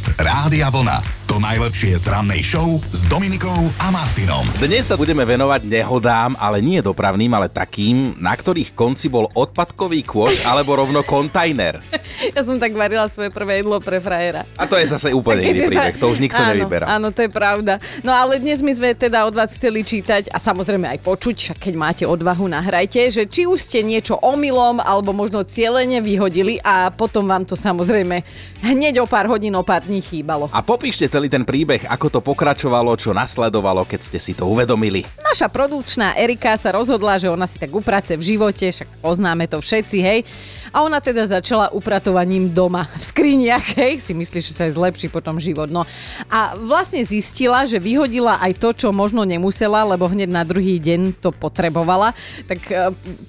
podcast Rádia Vlna. To najlepšie z rannej show s Dominikou a Martinom. Dnes sa budeme venovať nehodám, ale nie dopravným, ale takým, na ktorých konci bol odpadkový kôš alebo rovno kontajner. Ja som tak varila svoje prvé jedlo pre frajera. A to je zase úplne iný príbeh, to už nikto nevyberá. Áno, to je pravda. No ale dnes my sme teda od vás chceli čítať a samozrejme aj počuť, keď máte odvahu, nahrajte, že či už ste niečo omylom alebo možno cielene vyhodili a potom vám to samozrejme hneď o pár hodín, o pár dní chýbalo. A popíšte celý ten príbeh, ako to pokračovalo, čo nasledovalo, keď ste si to uvedomili. Naša produkčná Erika sa rozhodla, že ona si tak uprace v živote, však poznáme to všetci, hej. A ona teda začala upratovaním doma v skriniach, hej. Si myslíš, že sa aj zlepší potom život, no. A vlastne zistila, že vyhodila aj to, čo možno nemusela, lebo hneď na druhý deň to potrebovala. Tak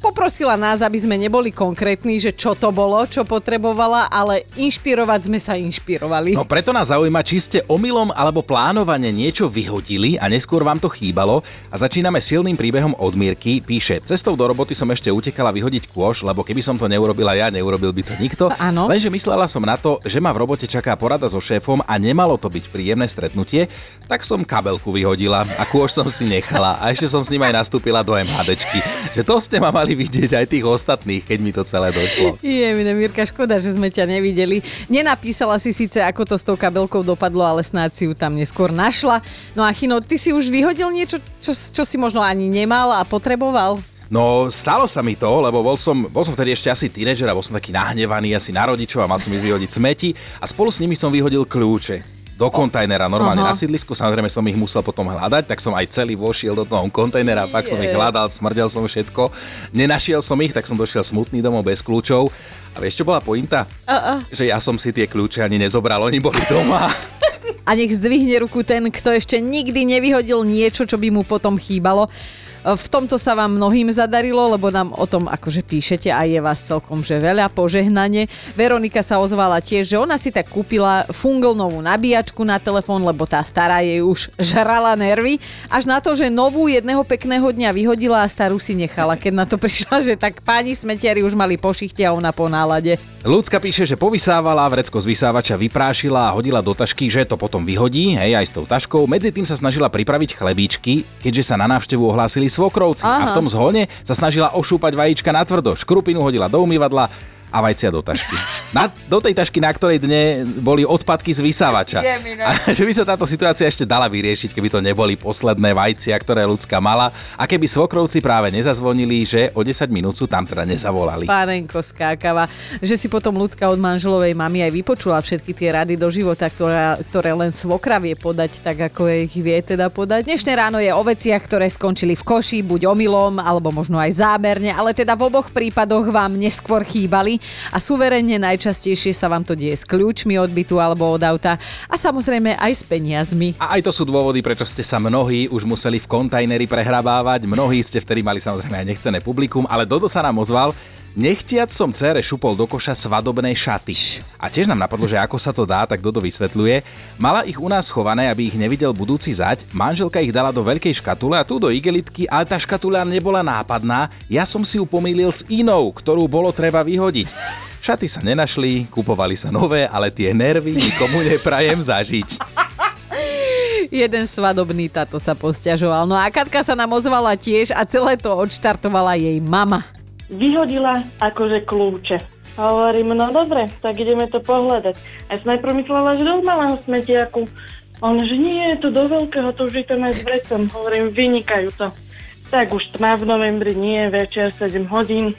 poprosila nás, aby sme neboli konkrétni, že čo to bolo, čo potrebovala, ale inšpirovať sme sa inšpirovali. No preto nás zaujíma, či ste omylom alebo plánovane niečo vyhodili a neskôr vám to chýbalo. A začíname silným príbehom od Mirky. Píše: cestou do roboty som ešte utekala vyhodiť kôš, lebo keby som to neurobila ja, neurobil by to nikto. Áno. Lenže myslela som na to, že ma v robote čaká porada so šéfom a nemalo to byť príjemné stretnutie, tak som kabelku vyhodila a kôš som si nechala. A ešte som s ním aj nastúpila do MHDčky. Že to ste ma mali vidieť aj tých ostatných, keď mi to celé došlo. Jemine, Mirka, škoda, že sme ťa nevideli. Nenapísala si síce, ako to s tou kabelkou dopadlo, ale snáď si ju tam neskôr našla. No a Chino, ty si už vyhodil niečo, čo si možno ani nemal a potreboval? No, stalo sa mi to, lebo bol som vtedy ešte asi tínedžer a bol som taký nahnevaný asi na rodičov a mal som ísť vyhodiť smeti a spolu s nimi som vyhodil kľúče do kontajnera, normálne na sídlisku. Samozrejme som ich musel potom hľadať, tak som aj celý vošiel do toho kontajnera, pak som ich hľadal, smrdel som všetko. Nenašiel som ich, tak som došiel smutný domov bez kľúčov. A vieš, čo bola pointa? Že ja som si tie kľúče ani nezobral, oni boli doma. A nech zdvihne ruku ten, kto ešte nikdy nevyhodil niečo, čo by mu potom chýbalo. V tomto sa vám mnohým zadarilo, lebo nám o tom akože píšete a je vás celkom že veľa, požehnanie. Veronika sa ozvala tiež, že ona si tak kúpila Fungal novú nabíjačku na telefón, lebo tá stará jej už žrala nervy, až na to, že novú jedného pekného dňa vyhodila a starú si nechala. Keď na to prišla, že tak páni smetiari už mali po šichte a ona po nálade. Ľudská píše, že povysávala, vrecko z vysávača vyprášila a hodila do tašky, že to potom vyhodí, hej, aj s tou taškou. Medzi tým sa snažila pripraviť chlebíčky, keďže sa na návštevu ohlásili svokrovci. Aha. A v tom zhone sa snažila ošúpať vajíčka na tvrdo, škrupinu hodila do umývadla a vajcia do tašky. Do tej tašky, na ktorej dne boli odpadky z vysávača. A že by sa táto situácia ešte dala vyriešiť, keby to neboli posledné vajcia, ktoré ľudská mala, a keby svokrovci práve nezazvonili, že o 10 minút sú tam teda nezavolali. Pánenko skákava, že si potom ľudská od manželovej mami aj vypočula všetky tie rady do života, ktoré len svokra vie podať, tak ako ich vie teda podať. Dnešné ráno je o veciach, ktoré skončili v koši, buď omylom, alebo možno aj zámerne, ale teda v oboch prípadoch vám neskôr chýbali. A suverénne najčastejšie sa vám to deje s kľúčmi od bytu alebo od auta a samozrejme aj s peniazmi. A aj to sú dôvody, prečo ste sa mnohí už museli v kontajneri prehrabávať. Mnohí ste vtedy mali samozrejme aj nechcené publikum, ale Dodo sa nám ozval: nechtiac som dcére šupol do koša svadobné šaty. A tiež nám napadlo, že ako sa to dá, tak Dodo vysvetľuje. Mala ich u nás schované, aby ich nevidel budúci zať. Manželka ich dala do veľkej škatule a tu do igelitky, ale tá škatula nebola nápadná. Ja som si ju pomýlil s inou, ktorú bolo treba vyhodiť. Šaty sa nenašli, kupovali sa nové, ale tie nervy nikomu neprajem zažiť. Jeden svadobný táto sa posťažoval. No a Katka sa nám ozvala tiež a celé to odštartovala jej mama. Vyhodila akože kľúče. Hovorím, no dobre, tak ideme to pohľadať. A najprv myslela, že do malého smetiaku. On, že nie, je to do veľkého, to už je tam aj s vrecom. Hovorím, vynikajú to. Tak už tma v novembri, nie, večer 7 hodín.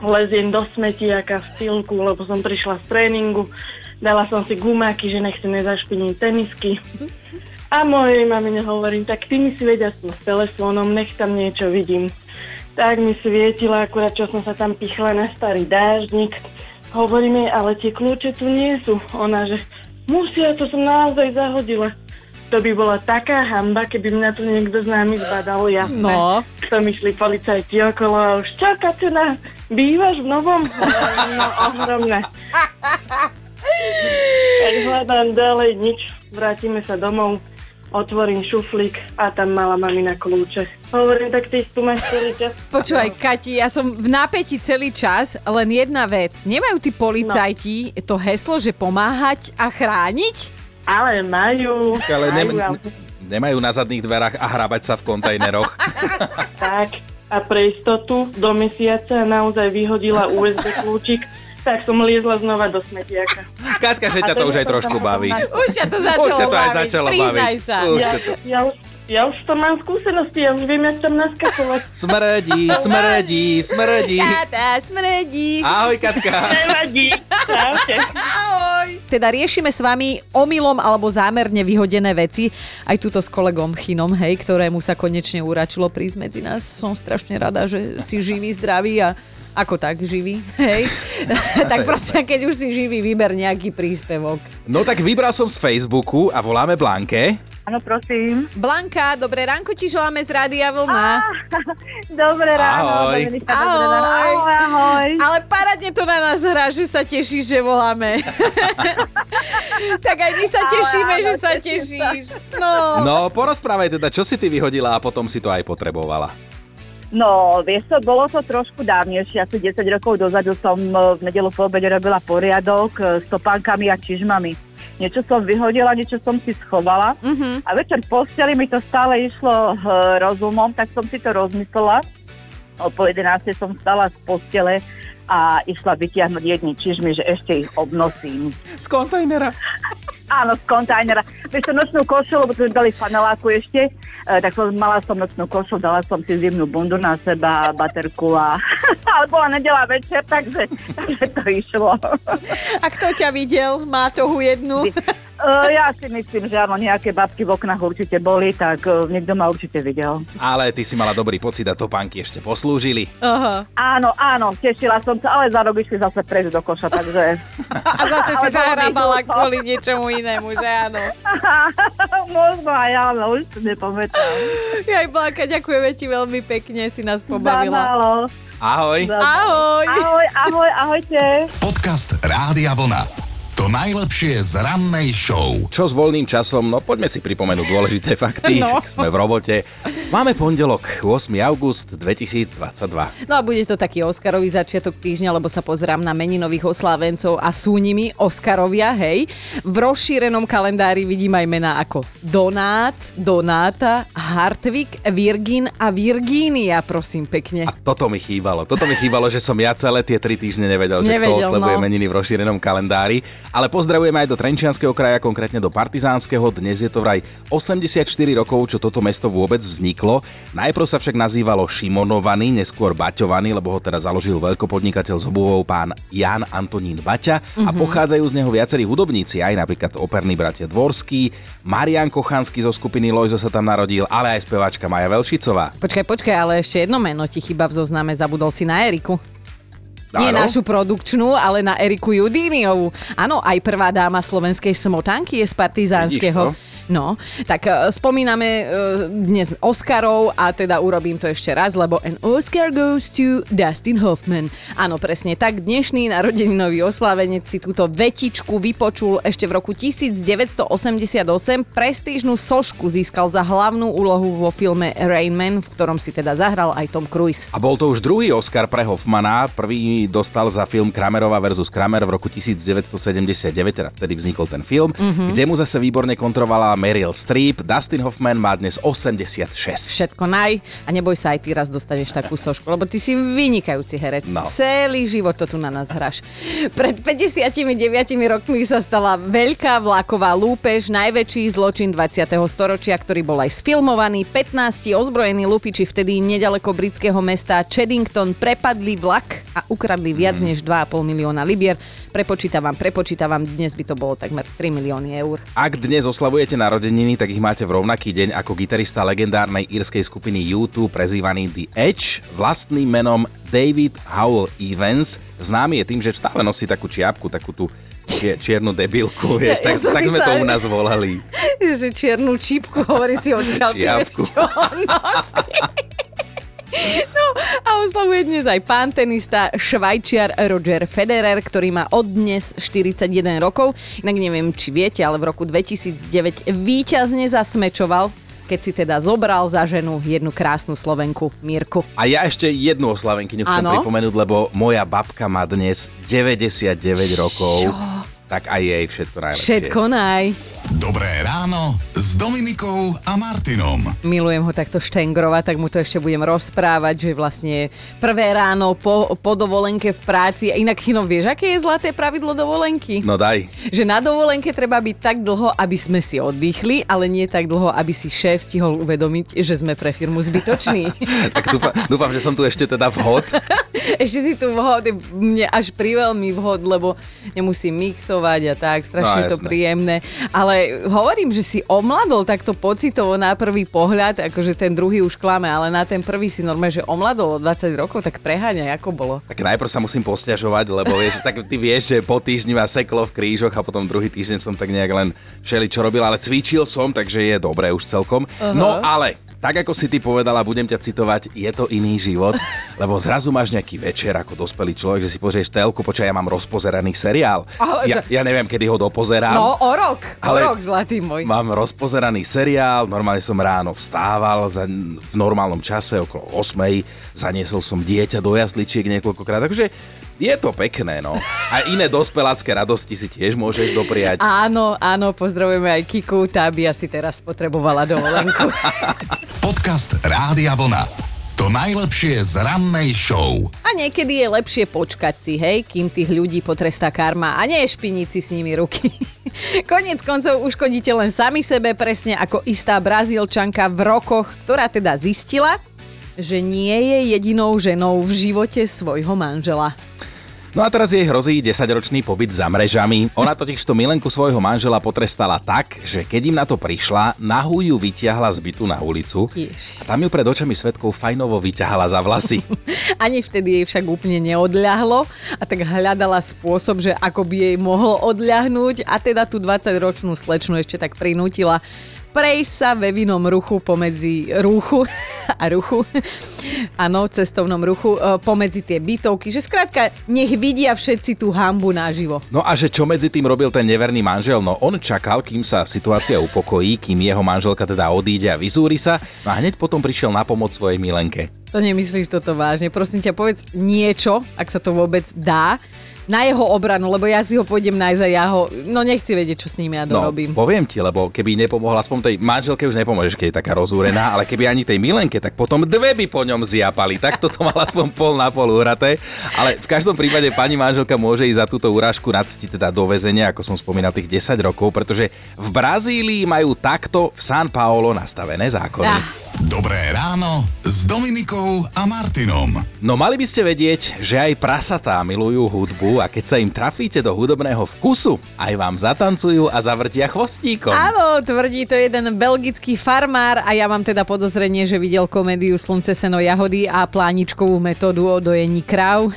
Leziem do smetiaka v stýlku, lebo som prišla z tréningu. Dala som si gumáky, že nech si nezašpiním tenisky. A mojej mamine hovorím, tak ty mi sviedia s telefónom, nech tam niečo vidím. Tak mi svietila, akurát čo som sa tam pichla na starý dážnik. Hovorím jej, ale tie kľúče tu nie sú. Ona, že musia, to som naozaj zahodila. To by bola taká hanba, keby mňa tu niekto z nami zbadal, jasné. No. To myšli policajti okolo a už, čo Katina, bývaš v novom? No, ohromné. Tak hľadám ďalej, nič. Vrátime sa domov. otvorím šuflík a tam mala mamina kľúče. Hovorím, tak ty spúmaš celý čas. Počúvaj, Kati, ja som v napäti celý čas, len jedna vec. Nemajú tí policajti to heslo, že pomáhať a chrániť? Ale majú. Ale nemajú na zadných dverách a hrabať sa v kontajneroch. Tak, a pre istotu do mesiaca naozaj vyhodila USB kľúčik. Tak som liezla znova do smetiaka. Katka, že ťa to už aj trošku baví. Už ťa to aj začalo baviť. Ja už to mám skúsenosti, ja už viem, jak tam naskakovať. Smrdí. Tata, smrdí. Ahoj, Katka. Nevadí. Ahoj. Teda riešime s vami omylom alebo zámerne vyhodené veci. Aj tuto s kolegom Chynom, hej, ktorému sa konečne uračilo prísť medzi nás. Som strašne rada, že si živý, zdravý a ako tak, živý, hej? Tak proste, keď už si živý, vyber nejaký príspevok. No tak vybral som z Facebooku a voláme Blanke. Áno, prosím. Blanka, dobré ránko ti želáme z Rádia Vlna. Dobré ráno. Ahoj. Ahoj. Ale parádne to na nás hrá, že sa tešíš, že voláme. Tak aj my sa tešíme, že sa tešíš. No, porozprávaj teda, čo si ty vyhodila a potom si to aj potrebovala. No, vieš čo, bolo to trošku dávnejšie, asi 10 rokov dozadu som v nedelu po obede robila poriadok s topánkami a čižmami. Niečo som vyhodila, niečo som si schovala a večer v posteli mi to stále išlo rozumom, tak som si to rozmyslela. Po 11 som stala z postele a išla vytiahnuť jedny čižmy, že ešte ich obnosím. Z kontajnera. Áno, z kontajnera. Vieš, nočnú košelu, lebo sme dali v paneláku ešte, tak mala som nočnú košelu, dala som si zimnú bundu na seba, baterku a... Ale bola nedeľa večer, takže to išlo. A kto ťa videl? Má toho jednu? Ja si myslím, že áno, nejaké babky v oknách určite boli, tak niekto ma určite videl. Ale ty si mala dobrý pocit a topánky ešte poslúžili. Aha. Áno, tešila som sa, ale za rok išli zase preč do koša, takže... A zase si zahrábala kvôli niečomu inému, že áno? Možno aj áno, už to nepamätám. Jaj, Blanka, ďakujeme ti veľmi pekne, si nás pobavila. Zamálo. Ahoj. Ahoj. Ahoj, ahojte. Podcast Rádia Vlna. To najlepšie z rannej show. Čo s voľným časom? No poďme si pripomenúť dôležité fakty, no. Sme v robote. Máme pondelok, 8. august 2022. No a bude to taký Oscarový začiatok týždňa, lebo sa pozerám na meninových oslávencov a sú nimi Oscarovia, hej. V rozšírenom kalendári vidím aj mená ako Donát, Donáta, Hartwig, Virgin a Virgínia, prosím pekne. A toto mi chýbalo, že som ja celé tie 3 týždne nevedel, kto oslavuje meniny v rozšírenom kalendári. Ale pozdravujeme aj do Trenčianskeho kraja, konkrétne do Partizánskeho. Dnes je to vraj 84 rokov, čo toto mesto vôbec vzniklo. Najprv sa však nazývalo Šimonovaný, neskôr Baťovaný, lebo ho teda založil veľkopodnikateľ z obuvou pán Jan Antonín Baťa a pochádzajú z neho viacerí hudobníci, aj napríklad operní bratia Dvorský, Marian Kochanský zo skupiny Lojzo sa tam narodil, ale aj speváčka Maja Velšicová. Počkaj, ale ešte jedno meno ti chýba v zozname, zabudol si na Eriku. Nie našu produkčnú, ale na Eriku Judíniovú. Áno, aj prvá dáma slovenskej smotanky je z Partizánskeho. No, tak spomíname dnes Oscarov a teda urobím to ešte raz, lebo an Oscar goes to Dustin Hoffman. Áno, presne tak, dnešný narodeninový oslávenec si túto vetičku vypočul ešte v roku 1988. Prestížnú sošku získal za hlavnú úlohu vo filme Rain Man, v ktorom si teda zahral aj Tom Cruise. A bol to už druhý Oscar pre Hoffmana. Prvý dostal za film Kramerova vs. Kramer v roku 1979, teda vtedy vznikol ten film, kde mu zase výborne kontrovala Meryl Streep. Dustin Hoffman má dnes 86. Všetko naj. A neboj sa, aj ty raz dostaneš takú sošku, lebo ty si vynikajúci herec. No. Celý život to tu na nás hráš. Pred 59 rokmi sa stala veľká vlaková lúpež, najväčší zločin 20. storočia, ktorý bol aj sfilmovaný. 15 ozbrojení lupiči vtedy nedaleko britského mesta Cheddington prepadli vlak a ukradli viac než 2,5 milióna libier. Prepočítavam, dnes by to bolo takmer 3 milióny eur. Ak dnes oslavujete narodeniny, tak ich máte v rovnaký deň ako gitarista legendárnej írskej skupiny U2, prezývaný The Edge, vlastným menom David Howell Evans. Známy je tým, že stále nosí takú čiapku, takú tú čiernu debilku, vieš, tak sme to u nás volali. Že čiernu čípku, hovorí si odkiaľ, ty vieš, čo on nosí. No a oslavuje dnes aj pán tenista švajčiar Roger Federer, ktorý má od dnes 41 rokov. Inak neviem, či viete, ale v roku 2009 víťazne zasmečoval, keď si teda zobral za ženu jednu krásnu Slovenku, Mirku. A ja ešte jednu o Slovenkyňu chcem pripomenúť, lebo moja babka má dnes 99 rokov. Tak aj jej všetko najlepšie. Všetko naj. Dobré ráno s Dominikou a Martinom. Milujem ho takto štengrovať, tak mu to ešte budem rozprávať, že vlastne prvé ráno po dovolenke v práci. Inak, Chino, vieš, aké je zlaté pravidlo dovolenky? No daj. Že na dovolenke treba byť tak dlho, aby sme si oddychli, ale nie tak dlho, aby si šéf stihol uvedomiť, že sme pre firmu zbytoční. Tak dúfam, že som tu ešte teda vhod. Ešte si tu vhod, mne až priveľmi vhod, lebo nemusím mixovať a tak, strašne to príjemné. Ale hovorím, že si omladol takto pocitovo na prvý pohľad, akože ten druhý už klame, ale na ten prvý si normálne, že omladol o 20 rokov, tak preháňaj, ako bolo. Tak najprv sa musím posťažovať, lebo vieš, tak ty vieš, že po týždni ma seklo v krížoch a potom druhý týždeň som tak nejak len všeličo robil, ale cvičil som, takže je dobré už celkom. Uh-huh. No ale... Tak ako si ty povedala, budem ťa citovať, je to iný život, lebo zrazu máš nejaký večer ako dospelý človek, že si pozrieš telku, ja mám rozpozeraný seriál. Ja neviem, kedy ho dopozerám. No, o rok, zlatý môj. Mám rozpozeraný seriál, normálne som ráno vstával, v normálnom čase okolo 8:00, zaniesol som dieťa do jasličiek niekoľkokrát, takže je to pekné, no. A iné dospelácké radosti si tiež môžeš dopriať. Áno, pozdravujeme aj Kiku, tá by asi teraz potrebovala dovolenku. Podcast Rádia Vlna. To najlepšie z rannej show. A niekedy je lepšie počkať si, hej, kým tých ľudí potrestá karma a nešpiniť si s nimi ruky. Koniec koncov uškodíte len sami sebe, presne ako istá Brazílčanka v rokoch, ktorá teda zistila, že nie je jedinou ženou v živote svojho manžela. No a teraz jej hrozí 10-ročný pobyt za mrežami. Ona totižto milenku svojho manžela potrestala tak, že keď im na to prišla, nahú ju vyťahla z bytu na ulicu. A tam ju pred očami svedkov fajnovo vyťahala za vlasy. Ani vtedy jej však úplne neodľahlo a tak hľadala spôsob, že ako by jej mohol odľahnúť a teda tú 20-ročnú slečnu ešte tak prinútila prejsť sa ve vinom ruchu pomedzi ruchu a ruchu. Áno, cestovnom ruchu pomedzi tie bytovky, že skrátka nech vidia všetci tú hanbu naživo. No a že čo medzi tým robil ten neverný manžel? No on čakal, kým sa situácia upokojí, kým jeho manželka teda odíde a vyzúri sa a hneď potom prišiel na pomoc svojej milenke. To nemyslíš toto vážne. Prosím ťa, povedz niečo, ak sa to vôbec dá, na jeho obranu, lebo ja si ho pôjdem nájsť a ja ho, no nechci vedieť, čo s ním ja dorobím. No, poviem ti, lebo keby nepomohla, aspoň tej manželke už nepomôžeš, keď je taká rozúrená, ale keby ani tej milenke, tak potom dve by po ňom zjapali. Tak toto mala aspoň pol na pol uhraté. Ale v každom prípade pani manželka môže ísť za túto urážku nadstiť teda do väzenia, ako som spomínal, tých 10 rokov, pretože v Brazílii majú takto v São Paulo nastavené zákony. Ah. Dobré ráno s Dominikou a Martinom. No mali by ste vedieť, že aj prasatá milujú hudbu a keď sa im trafíte do hudobného vkusu, aj vám zatancujú a zavrtia chvostíkom. Áno, tvrdí to jeden belgický farmár a ja mám teda podozrenie, že videl komédiu Slunce seno jahody a pláničkovú metódu o dojení kráv.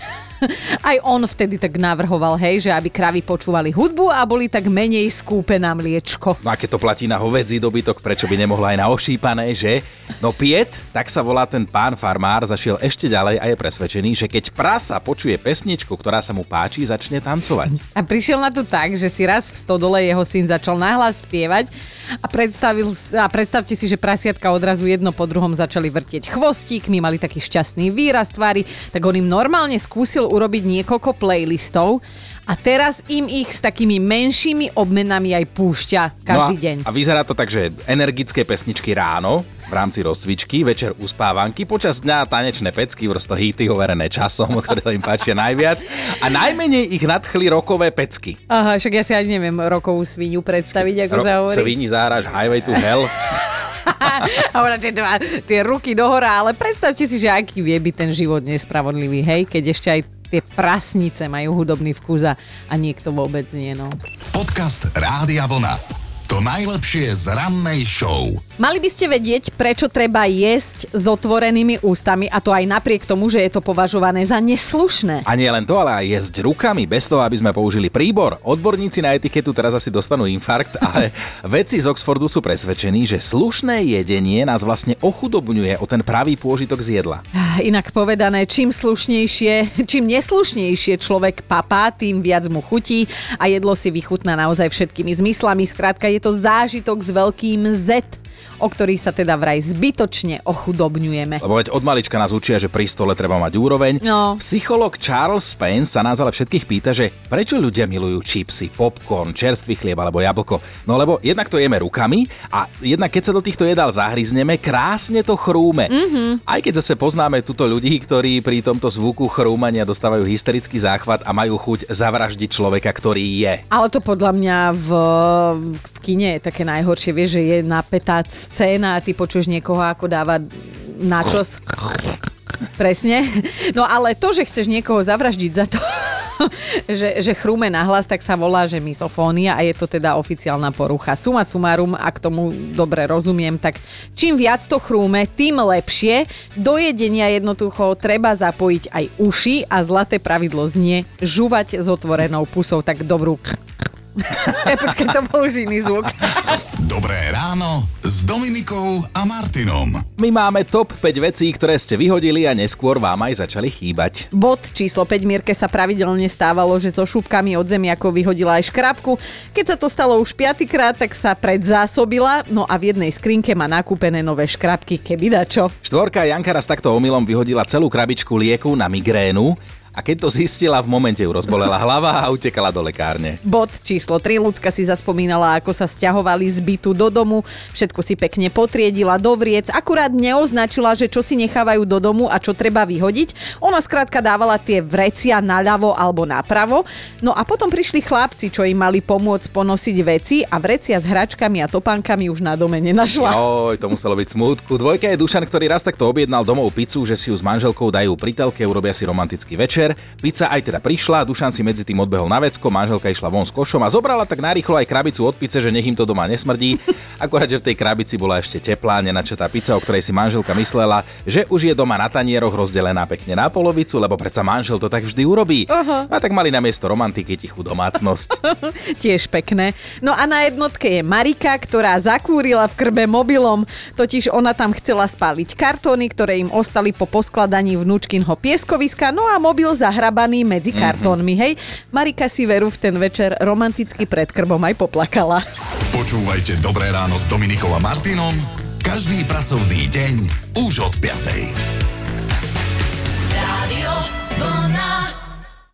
Aj on vtedy tak navrhoval, hej, že aby kravy počúvali hudbu a boli tak menej skúpe na mliečko. No a keď to platí na hovedzí dobytok, prečo by nemohla aj na ošípané, že? No Piet, tak sa volá ten pán farmár, zašiel ešte ďalej a je presvedčený, že keď prasa počuje pesničku, ktorá sa mu páči, začne tancovať. A prišiel na to tak, že si raz v stodole jeho syn začal nahlas spievať a predstavte si, že prasiatka odrazu jedno po druhom začali vrtieť chvostíkmi, mali taký šťastný výraz tvári, tak on im normálne skúsil urobiť niekoľko playlistov a teraz im ich s takými menšími obmenami aj púšťa každý deň. A vyzerá to tak, že energické pesničky ráno v rámci rozcvičky, večer uspávanky, počas dňa tanečné pecky, vrsto hity overené časom, ktoré sa im páčia najviac a najmenej ich nadchli rokové pecky. Aha, však ja si ani neviem rokovú sviniu predstaviť, ako sa hovorí. Svini zahráš Highway to Hell. A ona tie ruky dohora, ale predstavte si, že aký vie byť ten život nespravodlivý, hej, keď ešte aj tie prasnice majú hudobný vkus a niekto vôbec nie, no. Podcast Rádia Vlna. To najlepšie z rannej show. Mali by ste vedieť, prečo treba jesť s otvorenými ústami, a to aj napriek tomu, že je to považované za neslušné. A nie len to, ale aj jesť rukami, bez toho, aby sme použili príbor. Odborníci na etiketu teraz asi dostanú infarkt, ale vedci z Oxfordu sú presvedčení, že slušné jedenie nás vlastne ochudobňuje o ten pravý pôžitok z jedla. Inak povedané, čím neslušnejšie človek papá, tým viac mu chutí a jedlo si vychutná naozaj všetkými zmyslami. Skrátka, je to zážitok s veľkým Z, o ktorý sa teda vraj zbytočne ochudobňujeme. Lebo veď od malička nás učia, že pri stole treba mať úroveň. No. Psychológ Charles Spence sa nás ale všetkých pýta, že prečo ľudia milujú čipsy, popcorn, čerstvý chlieb alebo jablko. No lebo jednak to jeme rukami a jednak keď sa do týchto jedál zahryzneme, krásne to chrúme. Mm-hmm. Aj keď zase poznáme túto ľudí, ktorí pri tomto zvuku chrúmania dostávajú hysterický záchvat a majú chuť zavraždiť človeka, ktorý je. Ale to podľa mňa v kine je také najhoršie, vieš, že je napätá scéna a ty počuješ niekoho, ako dáva načos. Presne. No ale to, že chceš niekoho zavraždiť za to, že chrúme nahlas, tak sa volá, že misofónia, a je to teda oficiálna porucha. Suma sumarum, ak tomu dobre rozumiem, tak čím viac to chrúme, tým lepšie. Do jedenia jednoducho treba zapojiť aj uši a zlaté pravidlo znie žuvať s otvorenou pusou. Tak dobrú... Počkaj, to bol už iný zvuk. Dobré ráno s Dominikou a Martinom. My máme top 5 vecí, ktoré ste vyhodili a neskôr vám aj začali chýbať. Bod číslo 5. Mirke sa pravidelne stávalo, že so šupkami od zemiakov vyhodila aj škrabku. Keď sa to stalo už 5-krát, tak sa predzásobila. No a v jednej skrinke má nakúpené nové škrabky, keby dačo. Štvorka. Janka raz takto omylom vyhodila celú krabičku lieku na migrénu. A keď to zistila, v momente ju rozbolela hlava a utekala do lekárne. Bod číslo 3. Ľudská si zaspomínala, ako sa sťahovali z bytu do domu. Všetko si pekne potriedila do vriec. Akurát neoznačila, že čo si nechávajú do domu a čo treba vyhodiť. Ona skrátka dávala tie vrecia naľavo alebo napravo. No a potom prišli chlapci, čo im mali pomôcť ponosiť veci, a vrecia s hračkami a topánkami už na dome nenašla. Oj, to muselo byť smútku. Dvojka je Dušan, ktorý raz takto objednal domov pizzu, že si ju s manželkou dajú pri telke, urobia si romantický večer. Pizza aj teda prišla, Dušan si medzi tým odbehol na vecko, manželka išla von s košom a zobrala tak narýchlo aj krabicu od pice, že nech im to doma nesmrdí. Akorát, že v tej krabici bola ešte teplá, nenačetá pizza, o ktorej si manželka myslela, že už je doma na tanieroch rozdelená pekne na polovicu, lebo predsa manžel to tak vždy urobí. Aha. A tak mali namiesto romantiky tichú domácnosť. Tiež pekné. No a na jednotke je Marika, ktorá zakúrila v krbe mobilom, totiž ona tam chcela spáliť kartóny, ktoré im ostali po poskladaní vnúčkinho pieskoviska, no a mobil zahrabaný medzi kartónmi, hej. Marika si veru v ten večer romanticky pred krbom aj poplakala. Počúvajte Dobré ráno s Dominikou a Martinom každý pracovný deň už od 5:00. Rádio Vlna.